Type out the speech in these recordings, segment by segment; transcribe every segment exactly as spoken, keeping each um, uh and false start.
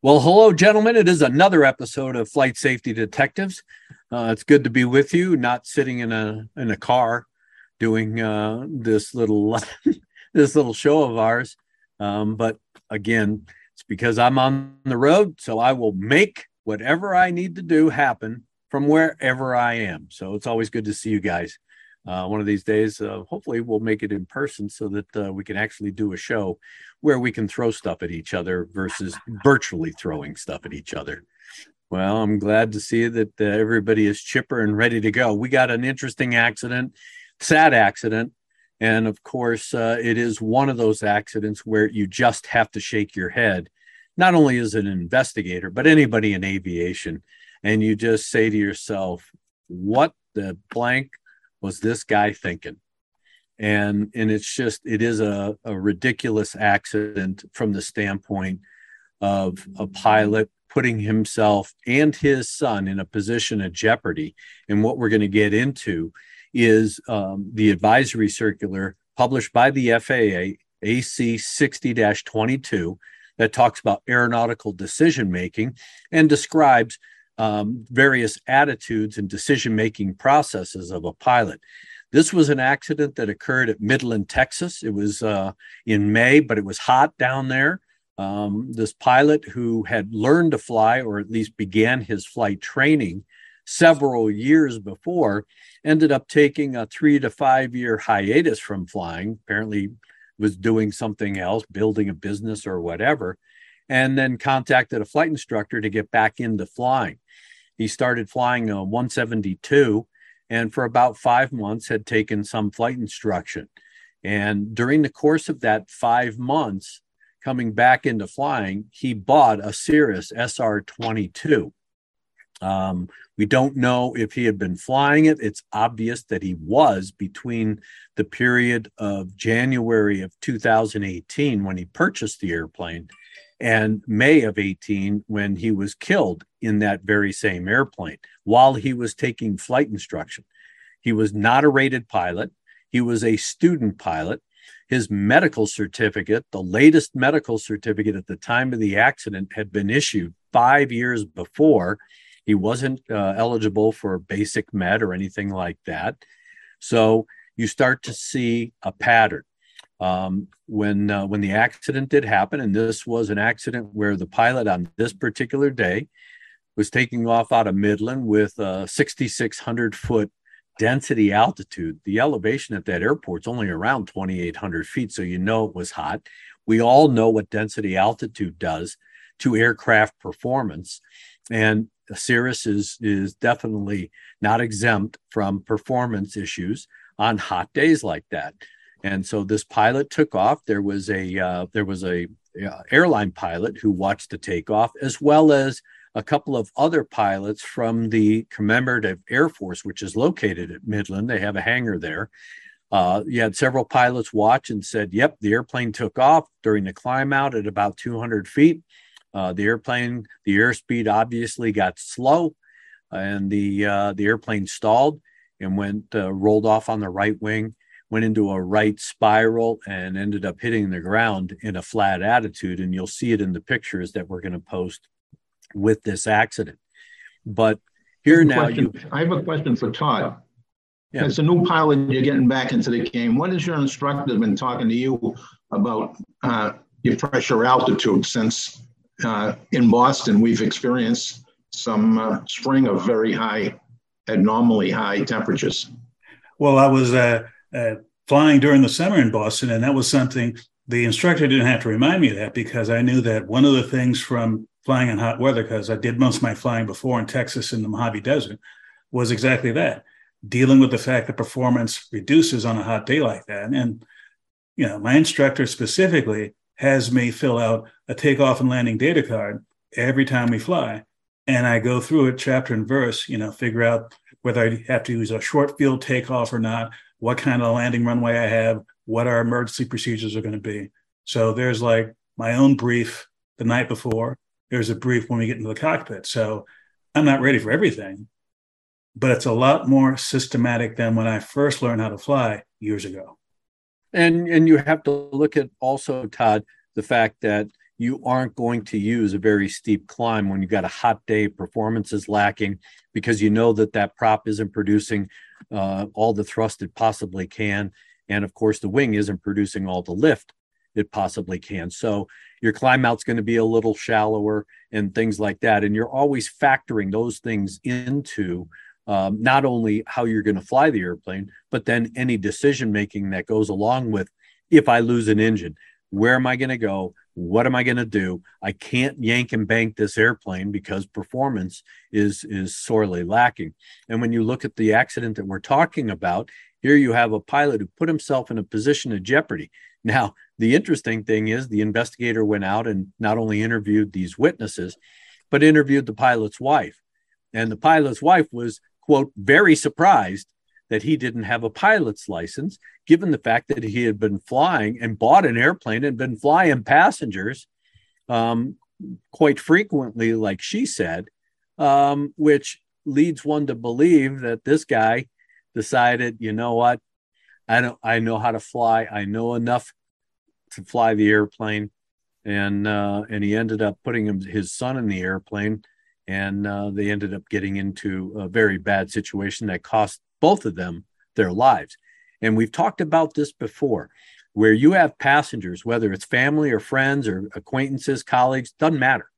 Well, hello, gentlemen. It is another episode of Flight Safety Detectives. Uh, it's good to be with you, not sitting in a in a car doing uh, this little this little show of ours. Um, but again, it's because I'm on the road, so I will make whatever I need to do happen from wherever I am. So it's always good to see you guys. Uh, one of these days, uh, hopefully we'll make it in person so that uh, we can actually do a show where we can throw stuff at each other versus virtually throwing stuff at each other. Well, I'm glad to see that uh, everybody is chipper and ready to go. We got an interesting accident, sad accident. And of course, uh, it is one of those accidents where you just have to shake your head. Not only as an investigator, but anybody in aviation. And you just say to yourself, what the blank was this guy thinking? And and it's just, it is a, a ridiculous accident from the standpoint of a pilot putting himself and his son in a position of jeopardy. And what we're going to get into is um, the advisory circular published by the F A A, A C sixty dash twenty-two, that talks about aeronautical decision-making and describes Um, various attitudes and decision-making processes of a pilot. This was an accident that occurred at Midland, Texas. It was uh, in May, but it was hot down there. Um, this pilot who had learned to fly, or at least began his flight training several years before, ended up taking a three to five-year hiatus from flying, apparently was doing something else, building a business or whatever, and then contacted a flight instructor to get back into flying. He started flying a one seventy-two, and for about five months had taken some flight instruction. And during the course of that five months, coming back into flying, he bought a Cirrus S R twenty-two. Um, we don't know if he had been flying it. It's obvious that he was between the period of January of two thousand eighteen, when he purchased the airplane, and May of eighteen, when he was killed in that very same airplane while he was taking flight instruction. He was not a rated pilot. He was a student pilot. His medical certificate, the latest medical certificate at the time of the accident, had been issued five years before. He wasn't uh, eligible for basic med or anything like that. So you start to see a pattern. Um, when uh, when the accident did happen, and this was an accident where the pilot on this particular day was taking off out of Midland with a sixty-six hundred foot density altitude. The elevation at that airport's only around twenty-eight hundred feet, so you know it was hot. We all know what density altitude does to aircraft performance, and Cirrus is is definitely not exempt from performance issues on hot days like that. And so this pilot took off. There was a uh, there was a uh, airline pilot who watched the takeoff, as well as a couple of other pilots from the Commemorative Air Force, which is located at Midland. They have a hangar there. Uh, you had several pilots watch and said, yep, the airplane took off during the climb out at about two hundred feet. Uh, the airplane, the airspeed obviously got slow, and the uh, the airplane stalled and went uh, rolled off on the right wing, went into a right spiral, and ended up hitting the ground in a flat attitude. And you'll see it in the pictures that we're going to post with this accident. But here now, you... I have a question for Todd. Yeah. As a new pilot, you're getting back into the game. What has your instructor been talking to you about uh, your pressure altitude since uh, in Boston we've experienced some uh, spring of very high, abnormally high temperatures? Well, I was uh, uh, flying during the summer in Boston, and that was something the instructor didn't have to remind me of that, because I knew that one of the things from flying in hot weather, because I did most of my flying before in Texas in the Mojave Desert, was exactly that, dealing with the fact that performance reduces on a hot day like that. And, and you know, my instructor specifically has me fill out a takeoff and landing data card every time we fly. And I go through it chapter and verse, you know, figure out whether I have to use a short field takeoff or not, what kind of landing runway I have, what our emergency procedures are going to be. So there's like my own brief the night before. There's a brief when we get into the cockpit. So I'm not ready for everything, but it's a lot more systematic than when I first learned how to fly years ago. And and you have to look at also, Todd, the fact that you aren't going to use a very steep climb when you've got a hot day, performance is lacking, because you know that that prop isn't producing uh, all the thrust it possibly can. And of course, the wing isn't producing all the lift it possibly can. So your climb out's going to be a little shallower and things like that. And you're always factoring those things into um, not only how you're going to fly the airplane, but then any decision making that goes along with, if I lose an engine, where am I going to go? What am I going to do? I can't yank and bank this airplane because performance is, is sorely lacking. And when you look at the accident that we're talking about, here you have a pilot who put himself in a position of jeopardy. Now, the interesting thing is the investigator went out and not only interviewed these witnesses, but interviewed the pilot's wife. And the pilot's wife was, quote, very surprised that he didn't have a pilot's license, given the fact that he had been flying and bought an airplane and been flying passengers um, quite frequently, like she said, um, which leads one to believe that this guy decided, you know what, I don't, I know how to fly. I know enough to fly the airplane. And, uh, and he ended up putting him, his son in the airplane, and uh, they ended up getting into a very bad situation that cost both of them their lives. And we've talked about this before, where you have passengers, whether it's family or friends or acquaintances, colleagues, doesn't matter.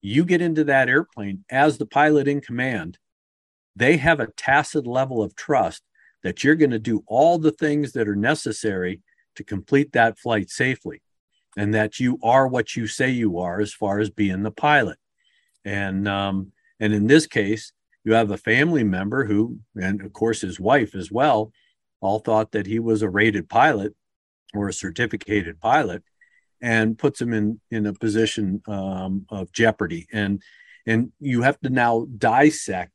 You get into that airplane as the pilot in command. They have a tacit level of trust that you're going to do all the things that are necessary to complete that flight safely, and that you are what you say you are as far as being the pilot. And um, and in this case, you have a family member who, and of course his wife as well, all thought that he was a rated pilot or a certificated pilot, and puts him in, in a position um, of jeopardy. And and you have to now dissect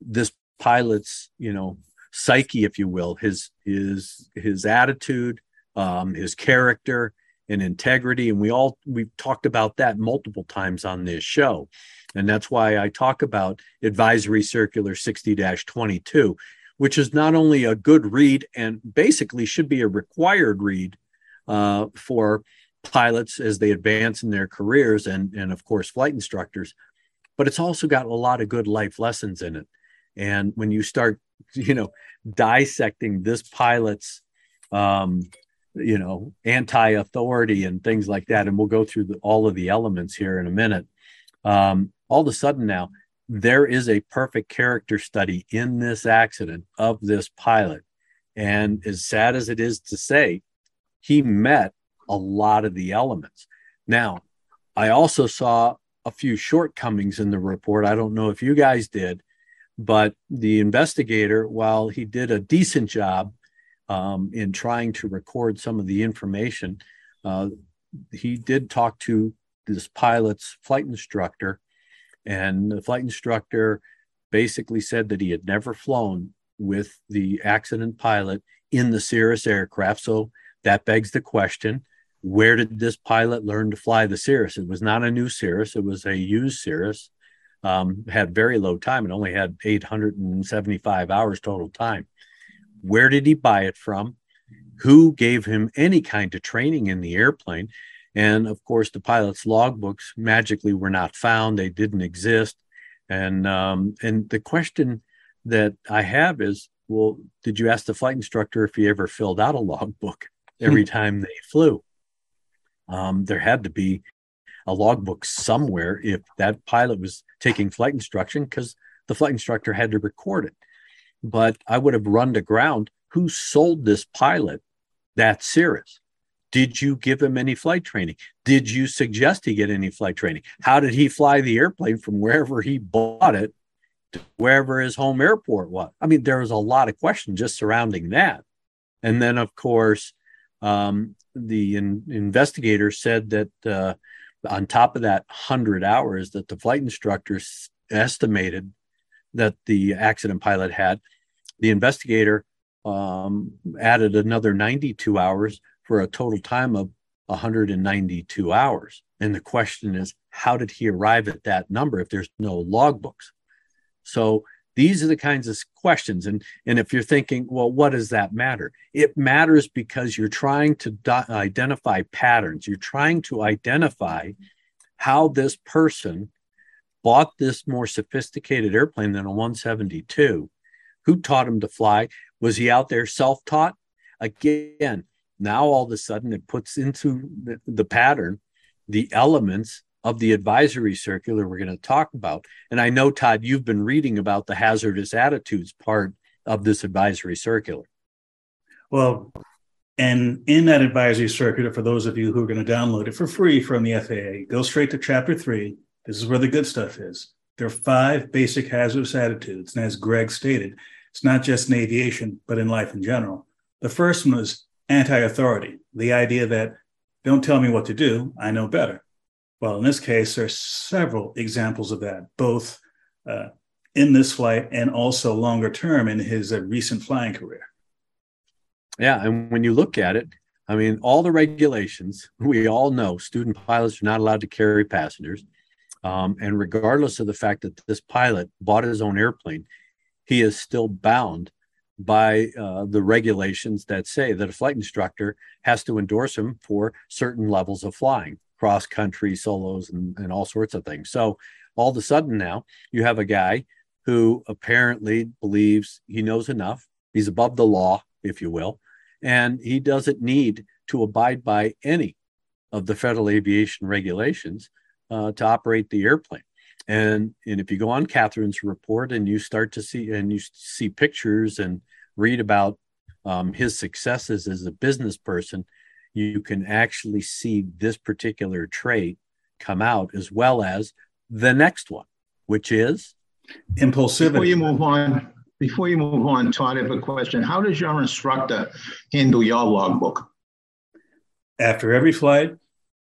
this pilot's, you know, psyche, if you will, his his his attitude, um, his character and integrity. And we all we've talked about that multiple times on this show. And that's why I talk about Advisory Circular sixty dash twenty-two, which is not only a good read and basically should be a required read uh, for pilots as they advance in their careers and, and, of course, flight instructors, but it's also got a lot of good life lessons in it. And when you start, you know, dissecting this pilot's, um, you know, anti-authority and things like that, and we'll go through the, all of the elements here in a minute, um, all of a sudden now, there is a perfect character study in this accident of this pilot. And as sad as it is to say, he met a lot of the elements. Now, I also saw a few shortcomings in the report. I don't know if you guys did, but the investigator, while he did a decent job um, in trying to record some of the information, uh, he did talk to this pilot's flight instructor. And the flight instructor basically said that he had never flown with the accident pilot in the Cirrus aircraft. So that begs the question, where did this pilot learn to fly the Cirrus? It was not a new Cirrus. It was a used Cirrus, um, had very low time. It only had eight hundred seventy-five hours total time. Where did he buy it from? Who gave him any kind of training in the airplane? And of course, the pilot's logbooks magically were not found; they didn't exist. And um, and the question that I have is, well, did you ask the flight instructor if he ever filled out a logbook every time they flew? Um, there had to be a logbook somewhere if that pilot was taking flight instruction, because the flight instructor had to record it. But I would have run to ground. Who sold this pilot that Cirrus? Did you give him any flight training? Did you suggest he get any flight training? How did he fly the airplane from wherever he bought it to wherever his home airport was? I mean, there was a lot of questions just surrounding that. And then, of course, um, the in- investigator said that uh, on top of that one hundred hours that the flight instructor s- estimated that the accident pilot had, the investigator um, added another ninety-two hours for a total time of one hundred ninety-two hours. And the question is, how did he arrive at that number if there's no logbooks? So these are the kinds of questions. And, and if you're thinking, well, what does that matter? It matters because you're trying to do- identify patterns. You're trying to identify how this person bought this more sophisticated airplane than a one seventy-two. Who taught him to fly? Was he out there self-taught? Again, now all of a sudden it puts into the, the pattern the elements of the advisory circular we're going to talk about. And I know, Todd, you've been reading about the hazardous attitudes part of this advisory circular. Well, and in that advisory circular, for those of you who are going to download it for free from the F A A, go straight to chapter three. This is where the good stuff is. There are five basic hazardous attitudes. And as Greg stated, it's not just in aviation, but in life in general. The first one was anti-authority, the idea that don't tell me what to do, I know better. Well, in this case, there are several examples of that, both uh, in this flight and also longer term in his uh, recent flying career. Yeah, and when you look at it, I mean, all the regulations, we all know student pilots are not allowed to carry passengers. Um, and regardless of the fact that this pilot bought his own airplane, he is still bound by uh, the regulations that say that a flight instructor has to endorse him for certain levels of flying, cross-country, solos, and, and all sorts of things. So all of a sudden now you have a guy who apparently believes he knows enough, he's above the law, if you will, and he doesn't need to abide by any of the federal aviation regulations uh, to operate the airplane. And and if you go on Catherine's report and you start to see and you see pictures and read about um, his successes as a business person, you can actually see this particular trait come out, as well as the next one, which is impulsivity. Before you move on, before you move on, Todd, I have a question. How does your instructor handle your logbook? After every flight,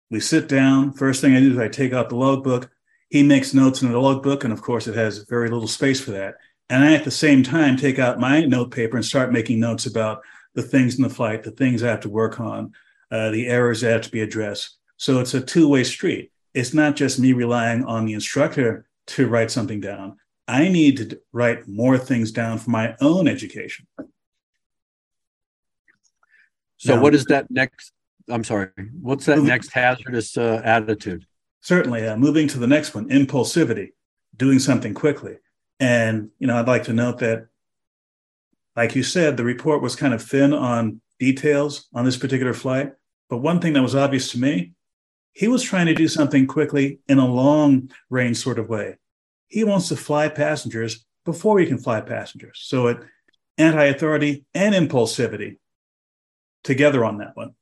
we sit down. First thing I do is I take out the logbook. He makes notes in the logbook, and of course, it has very little space for that. And I, at the same time, take out my note paper and start making notes about the things in the flight, the things I have to work on, uh, the errors that have to be addressed. So it's a two-way street. It's not just me relying on the instructor to write something down. I need to write more things down for my own education. So now, what is that next? I'm sorry. What's that next hazardous uh, attitude? Certainly, uh, moving to the next one, impulsivity, doing something quickly. And, you know, I'd like to note that, like you said, the report was kind of thin on details on this particular flight. But one thing that was obvious to me, he was trying to do something quickly in a long range sort of way. He wants to fly passengers before he can fly passengers. So it anti-authority and impulsivity together on that one.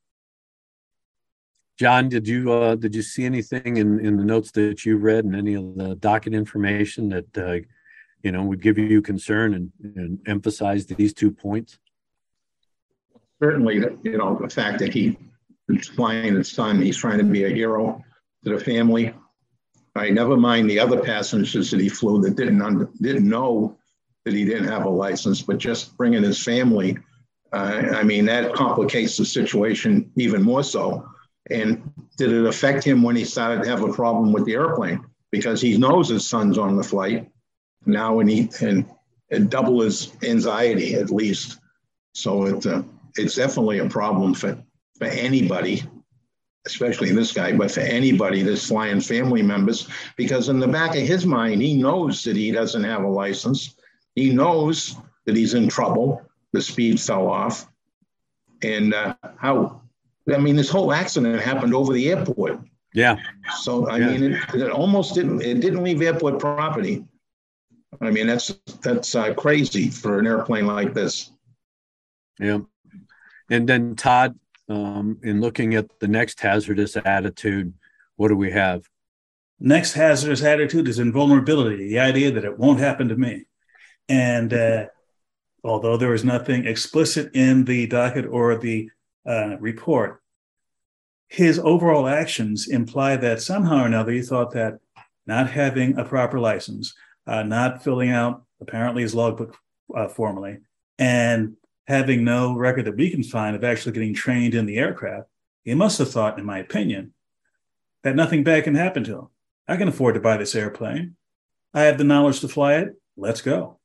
John, did you uh, did you see anything in, in the notes that you read and any of the docket information that uh, you know would give you concern and, and emphasize these two points? Certainly, you know, the fact that he is flying his son, he's trying to be a hero to the family. I never mind the other passengers that he flew that didn't under, didn't know that he didn't have a license, but just bringing his family, uh, I mean, that complicates the situation even more so. And did it affect him when he started to have a problem with the airplane? Because he knows his son's on the flight now, and he and it double his anxiety at least. So it uh, it's definitely a problem for for anybody, especially this guy, but for anybody that's flying family members. Because in the back of his mind, he knows that he doesn't have a license. He knows that he's in trouble, the speed fell off, and uh, how, I mean, this whole accident happened over the airport. Yeah. So, I yeah. mean, it, it almost didn't, it didn't leave airport property. I mean, that's, that's uh, crazy for an airplane like this. Yeah. And then Todd, um, in looking at the next hazardous attitude, what do we have? Next hazardous attitude is invulnerability, the idea that it won't happen to me. And uh, although there was nothing explicit in the docket or the uh, report, his overall actions imply that somehow or another he thought that not having a proper license, uh, not filling out apparently his logbook uh, formally, and having no record that we can find of actually getting trained in the aircraft, he must have thought, in my opinion, that nothing bad can happen to him. I can afford to buy this airplane. I have the knowledge to fly it. Let's go.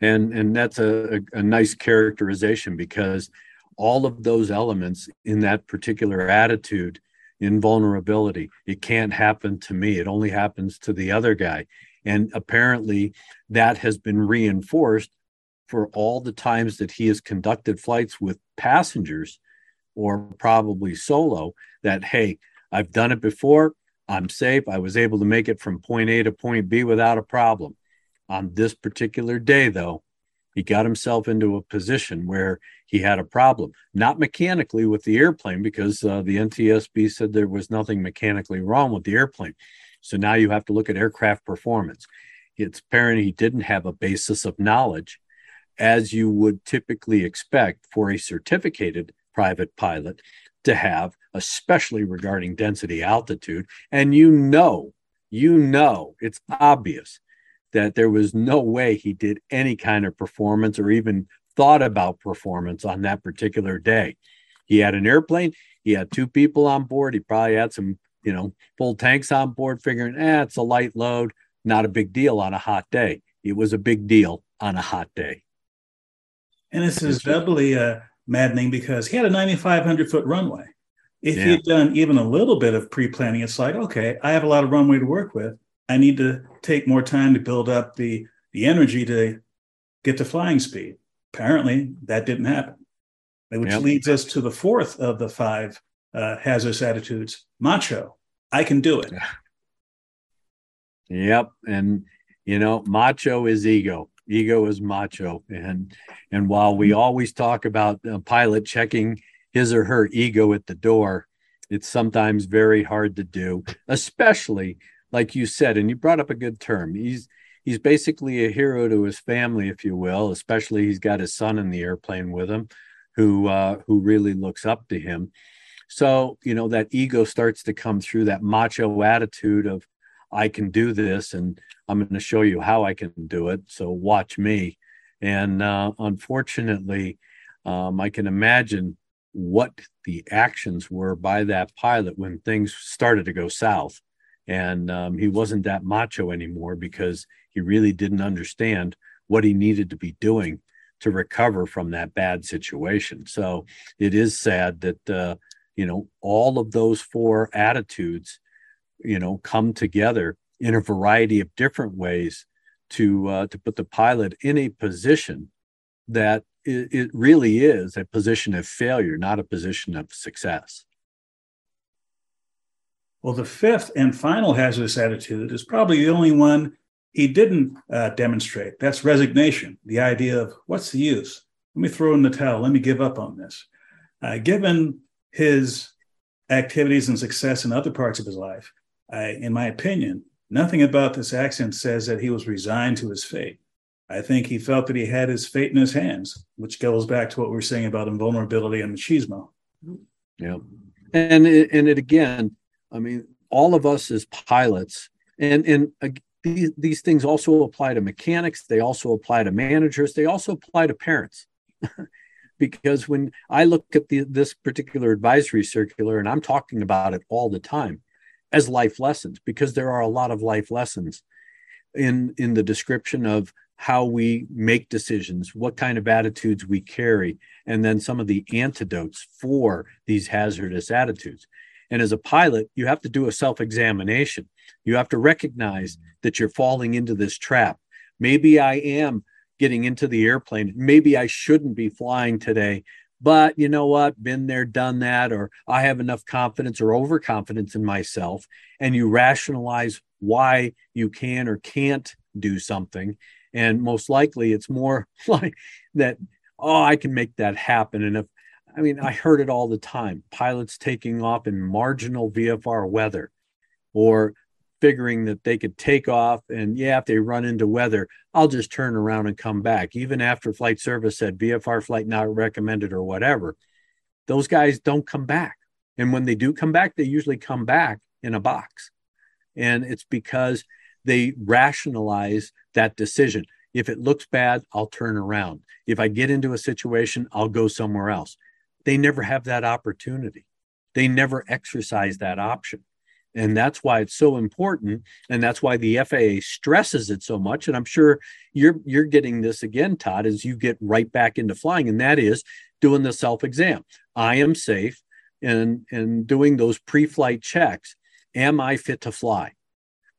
And and that's a, a nice characterization, because all of those elements in that particular attitude, invulnerability, it can't happen to me. It only happens to the other guy. And apparently that has been reinforced for all the times that he has conducted flights with passengers, or probably solo, that, hey, I've done it before. I'm safe. I was able to make it from point A to point B without a problem. On this particular day, though, he got himself into a position where he had a problem, not mechanically with the airplane, because uh, the N T S B said there was nothing mechanically wrong with the airplane. So now you have to look at aircraft performance. It's apparent he didn't have a basis of knowledge, as you would typically expect for a certificated private pilot to have, especially regarding density altitude. And you know, you know, it's obvious that there was no way he did any kind of performance or even thought about performance on that particular day. He had an airplane. He had two people on board. He probably had some, you know, full tanks on board, figuring, eh, it's a light load, not a big deal on a hot day. It was a big deal on a hot day. And this is doubly uh, maddening because he had a nine thousand five hundred foot runway. If yeah. he had done even a little bit of pre-planning, it's like, okay, I have a lot of runway to work with. I need to take more time to build up the, the energy to get to flying speed. Apparently, that didn't happen, which yep. leads us to the fourth of the five uh, hazardous attitudes, macho. I can do it. Yep. And, you know, macho is ego. Ego is macho. And, and while we always talk about a pilot checking his or her ego at the door, it's sometimes very hard to do, especially, like you said, and you brought up a good term. He's he's basically a hero to his family, if you will, especially he's got his son in the airplane with him who uh, who really looks up to him. So, you know, that ego starts to come through, that macho attitude of, I can do this, and I'm going to show you how I can do it, so watch me. And uh, unfortunately, um, I can imagine what the actions were by that pilot when things started to go south. And um, he wasn't that macho anymore because he really didn't understand what he needed to be doing to recover from that bad situation. So it is sad that, uh, you know, all of those four attitudes, you know, come together in a variety of different ways to uh, to put the pilot in a position that it, it really is a position of failure, not a position of success. Well, the fifth and final hazardous attitude is probably the only one he didn't uh, demonstrate. That's resignation, the idea of what's the use? Let me throw in the towel. Let me give up on this. Uh, given his activities and success in other parts of his life, I, in my opinion, nothing about this accident says that he was resigned to his fate. I think he felt that he had his fate in his hands, which goes back to what we were saying about invulnerability and machismo. Yeah. And it, and it again, I mean, all of us as pilots, and, and uh, these, these things also apply to mechanics. They also apply to managers. They also apply to parents. Because when I look at the, this particular advisory circular, and I'm talking about it all the time, as life lessons, because there are a lot of life lessons in, in the description of how we make decisions, what kind of attitudes we carry, and then some of the antidotes for these hazardous attitudes. And as a pilot, you have to do a self-examination. You have to recognize that you're falling into this trap. Maybe I am getting into the airplane. Maybe I shouldn't be flying today, but you know what? Been there, done that, or I have enough confidence or overconfidence in myself. And you rationalize why you can or can't do something. And most likely it's more like that, oh, I can make that happen. And if, I mean, I heard it all the time, pilots taking off in marginal V F R weather or figuring that they could take off and yeah, if they run into weather, I'll just turn around and come back. Even after flight service said V F R flight not recommended or whatever, those guys don't come back. And when they do come back, they usually come back in a box. And it's because they rationalize that decision. If it looks bad, I'll turn around. If I get into a situation, I'll go somewhere else. They never have that opportunity. They never exercise that option. And that's why it's so important. And that's why the F A A stresses it so much. And I'm sure you're you're getting this again, Todd, as you get right back into flying. And that is doing the self-exam. I am safe and, and doing those pre-flight checks. Am I fit to fly?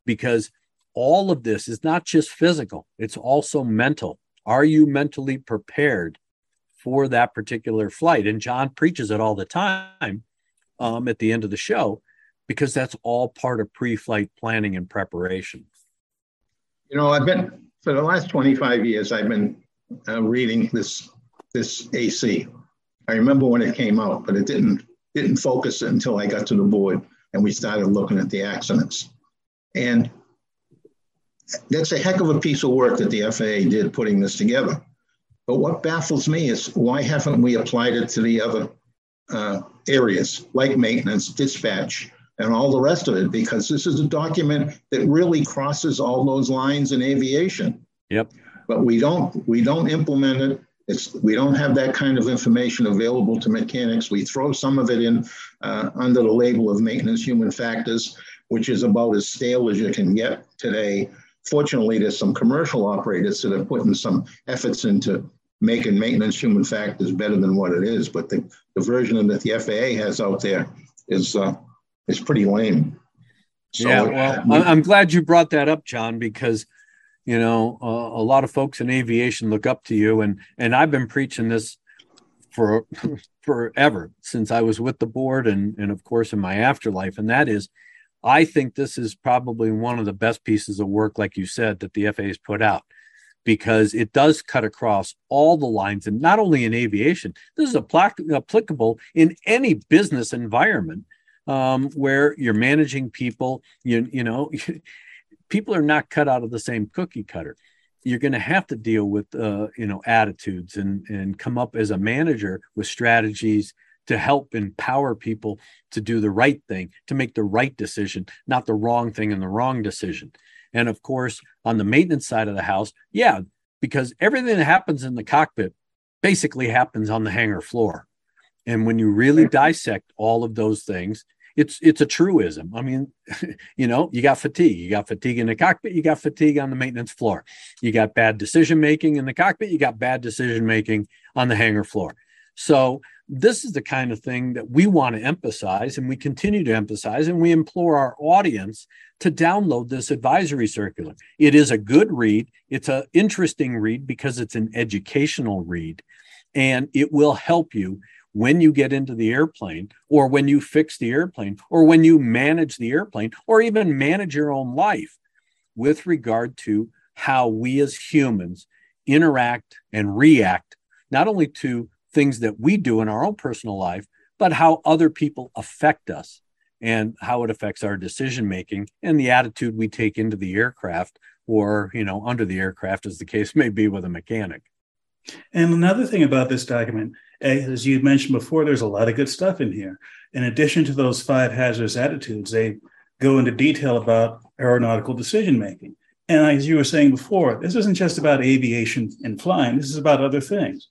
Because all of this is not just physical. It's also mental. Are you mentally prepared for that particular flight? And John preaches it all the time um, at the end of the show, because that's all part of pre-flight planning and preparation. You know, I've been, for the last twenty-five years, I've been uh, reading this this A C. I remember when it came out, but it didn't, didn't focus until I got to the board and we started looking at the accidents. And that's a heck of a piece of work that the F A A did putting this together. But what baffles me is why haven't we applied it to the other uh, areas like maintenance, dispatch, and all the rest of it? Because this is a document that really crosses all those lines in aviation. Yep. But we don't we don't implement it. It's we don't have that kind of information available to mechanics. We throw some of it in uh, under the label of maintenance human factors, which is about as stale as you can get today. Fortunately, there's some commercial operators that are putting some efforts into making maintenance human factors better than what it is. But the, the version that the F A A has out there is uh, is pretty lame. So, yeah, well, we, I'm glad you brought that up, John, because, you know, uh, a lot of folks in aviation look up to you. And, and I've been preaching this for forever since I was with the board and, and, of course, in my afterlife. And that is, I think this is probably one of the best pieces of work, like you said, that the F A A has put out, because it does cut across all the lines, and not only in aviation. This is apl- applicable in any business environment um, where you're managing people. You, you know, people are not cut out of the same cookie cutter. You're going to have to deal with uh, you know attitudes and and come up as a manager with strategies to help empower people to do the right thing, to make the right decision, not the wrong thing and the wrong decision. And of course, on the maintenance side of the house, yeah, because everything that happens in the cockpit basically happens on the hangar floor. And when you really dissect all of those things, it's it's a truism. I mean, you know, you got fatigue. You got fatigue in the cockpit. You got fatigue on the maintenance floor. You got bad decision-making in the cockpit. You got bad decision-making on the hangar floor. So this is the kind of thing that we want to emphasize, and we continue to emphasize, and we implore our audience to download this advisory circular. It is a good read. It's an interesting read because it's an educational read, and it will help you when you get into the airplane, or when you fix the airplane, or when you manage the airplane, or even manage your own life with regard to how we as humans interact and react, not only to things that we do in our own personal life, but how other people affect us and how it affects our decision-making and the attitude we take into the aircraft or, you know, under the aircraft, as the case may be with a mechanic. And another thing about this document, as you mentioned before, there's a lot of good stuff in here. In addition to those five hazardous attitudes, they go into detail about aeronautical decision-making. And as you were saying before, this isn't just about aviation and flying. This is about other things.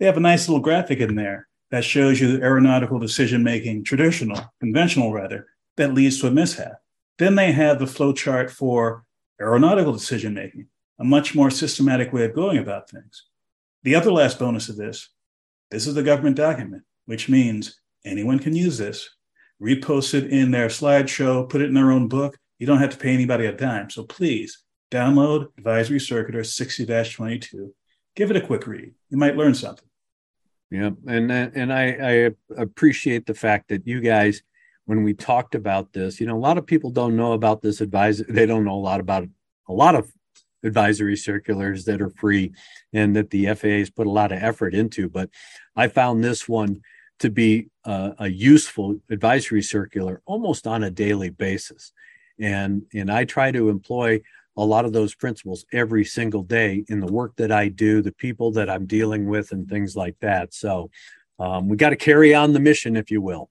They have a nice little graphic in there that shows you aeronautical decision-making, traditional, conventional rather, that leads to a mishap. Then they have the flow chart for aeronautical decision-making, a much more systematic way of going about things. The other last bonus of this, this is the government document, which means anyone can use this, repost it in their slideshow, put it in their own book. You don't have to pay anybody a dime. So please download Advisory Circular sixty dash twenty-two. give it a quick read. You might learn something. Yeah. And, and I, I appreciate the fact that you guys, when we talked about this, you know, a lot of people don't know about this advisory. They don't know a lot about it. A lot of advisory circulars that are free and that the F A A has put a lot of effort into. But I found this one to be a, a useful advisory circular almost on a daily basis. And, and I try to employ a lot of those principles every single day in the work that I do, the people that I'm dealing with, and things like that. So um, we got to carry on the mission, if you will.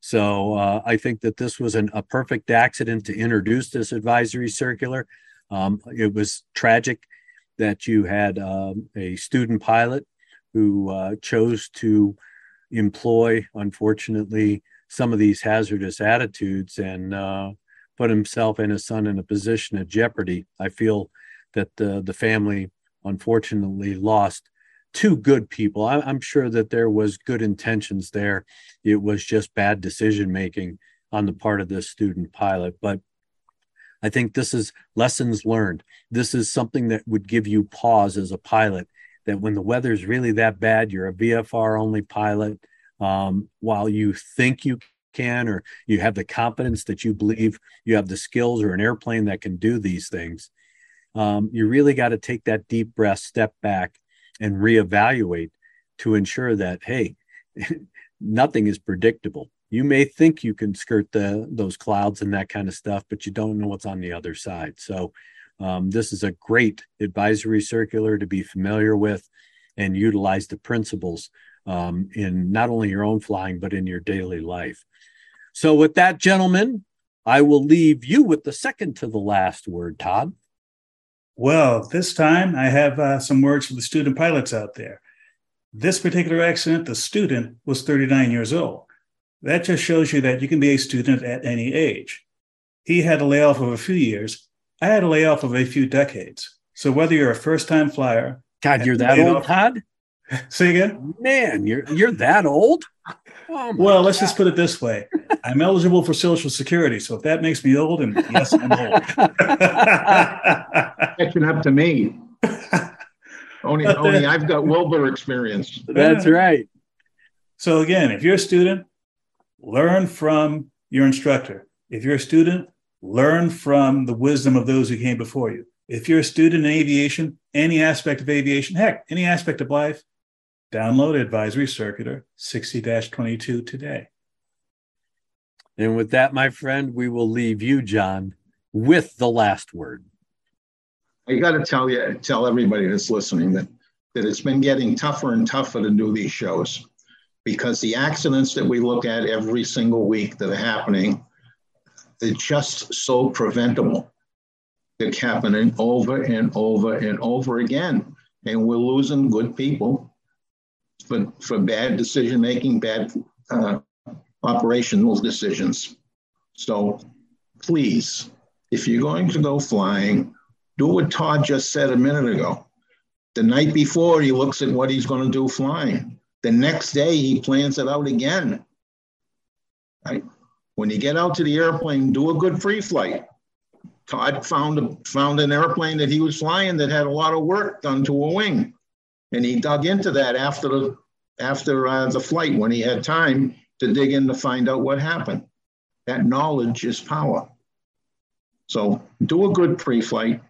So uh, I think that this was an, a perfect accident to introduce this advisory circular. Um, it was tragic that you had um, a student pilot who uh, chose to employ, unfortunately, some of these hazardous attitudes and uh, put himself and his son in a position of jeopardy. I feel that the, the family, unfortunately, lost two good people. I, I'm sure that there was good intentions there. It was just bad decision making on the part of this student pilot. But I think this is lessons learned. This is something that would give you pause as a pilot, that when the weather's really that bad, you're a V F R only pilot. Um, while you think you can, or you have the confidence that you believe you have the skills or an airplane that can do these things, um, you really got to take that deep breath, step back, and reevaluate to ensure that, hey, nothing is predictable. You may think you can skirt the, those clouds and that kind of stuff, but you don't know what's on the other side. So um, this is a great advisory circular to be familiar with and utilize the principles um, in not only your own flying, but in your daily life. So with that, gentlemen, I will leave you with the second to the last word, Todd. Well, this time I have uh, some words for the student pilots out there. This particular accident, the student was thirty-nine years old. That just shows you that you can be a student at any age. He had a layoff of a few years. I had a layoff of a few decades. So whether you're a first-time flyer... God, you're that old, off... Todd? Say again? Man, you're you're that old? Oh well, let's God. just put it this way. I'm eligible for Social Security, so if that makes me old, and yes, I'm old. Catching up to me. Only, only I've got Wilbur experience. That's right. So again, if you're a student... learn from your instructor. If you're a student, learn from the wisdom of those who came before you. If you're a student in aviation, any aspect of aviation, heck, any aspect of life, download Advisory Circular sixty dash twenty-two today. And with that, my friend, we will leave you, John, with the last word. I got to tell you, tell everybody that's listening that, that it's been getting tougher and tougher to do these shows, because the accidents that we look at every single week that are happening, they're just so preventable. They're happening over and over and over again. And we're losing good people for, for bad decision-making, bad uh, operational decisions. So please, if you're going to go flying, do what Todd just said a minute ago. The night before, he looks at what he's going to do flying. The next day, he plans it out again. Right? When you get out to the airplane, do a good free flight. Todd found, found an airplane that he was flying that had a lot of work done to a wing. And he dug into that after the, after, uh, the flight, when he had time to dig in to find out what happened. That knowledge is power. So do a good pre-flight.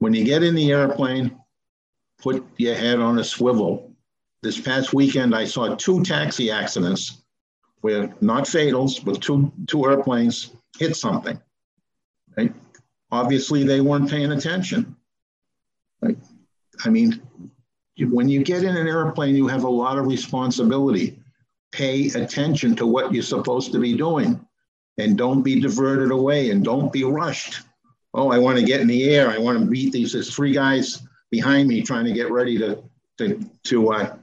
When you get in the airplane, put your head on a swivel. This past weekend, I saw two taxi accidents where, not fatals, but two, two airplanes hit something. Right? Obviously, they weren't paying attention. Right? I mean, when you get in an airplane, you have a lot of responsibility. Pay attention to what you're supposed to be doing, and don't be diverted away, and don't be rushed. Oh, I want to get in the air. I want to beat these. There's three guys behind me trying to get ready to, to, to uh,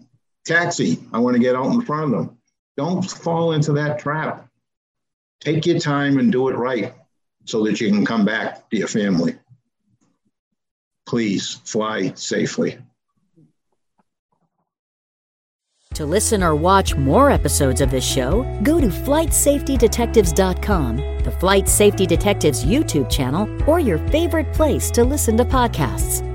taxi. I want to get out in front of them. Don't fall into that trap. Take your time and do it right so that you can come back to your family. Please fly safely. To listen or watch more episodes of this show, go to flight safety detectives dot com, the Flight Safety Detectives YouTube channel, or your favorite place to listen to podcasts.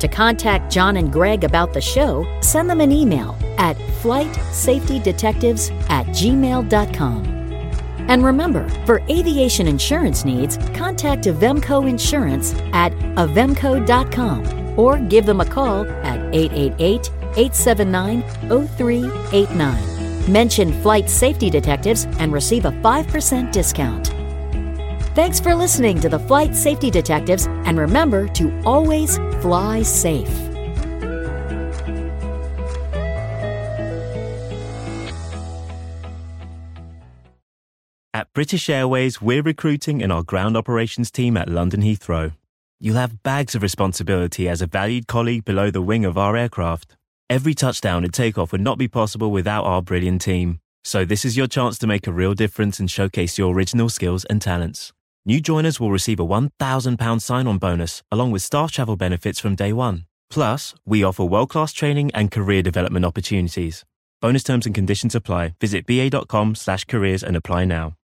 To contact John and Greg about the show, send them an email at flight safety detectives at gmail dot com. And remember, for aviation insurance needs, contact Avemco Insurance at avemco dot com or give them a call at eight eight eight, eight seven nine, zero three eight nine. Mention Flight Safety Detectives and receive a five percent discount. Thanks for listening to the Flight Safety Detectives, and remember to always fly safe. At British Airways, we're recruiting in our ground operations team at London Heathrow. You'll have bags of responsibility as a valued colleague below the wing of our aircraft. Every touchdown and takeoff would not be possible without our brilliant team. So this is your chance to make a real difference and showcase your original skills and talents. New joiners will receive a one thousand pounds sign-on bonus along with staff travel benefits from day one. Plus, we offer world-class training and career development opportunities. Bonus terms and conditions apply. Visit b a dot com slash careers and apply now.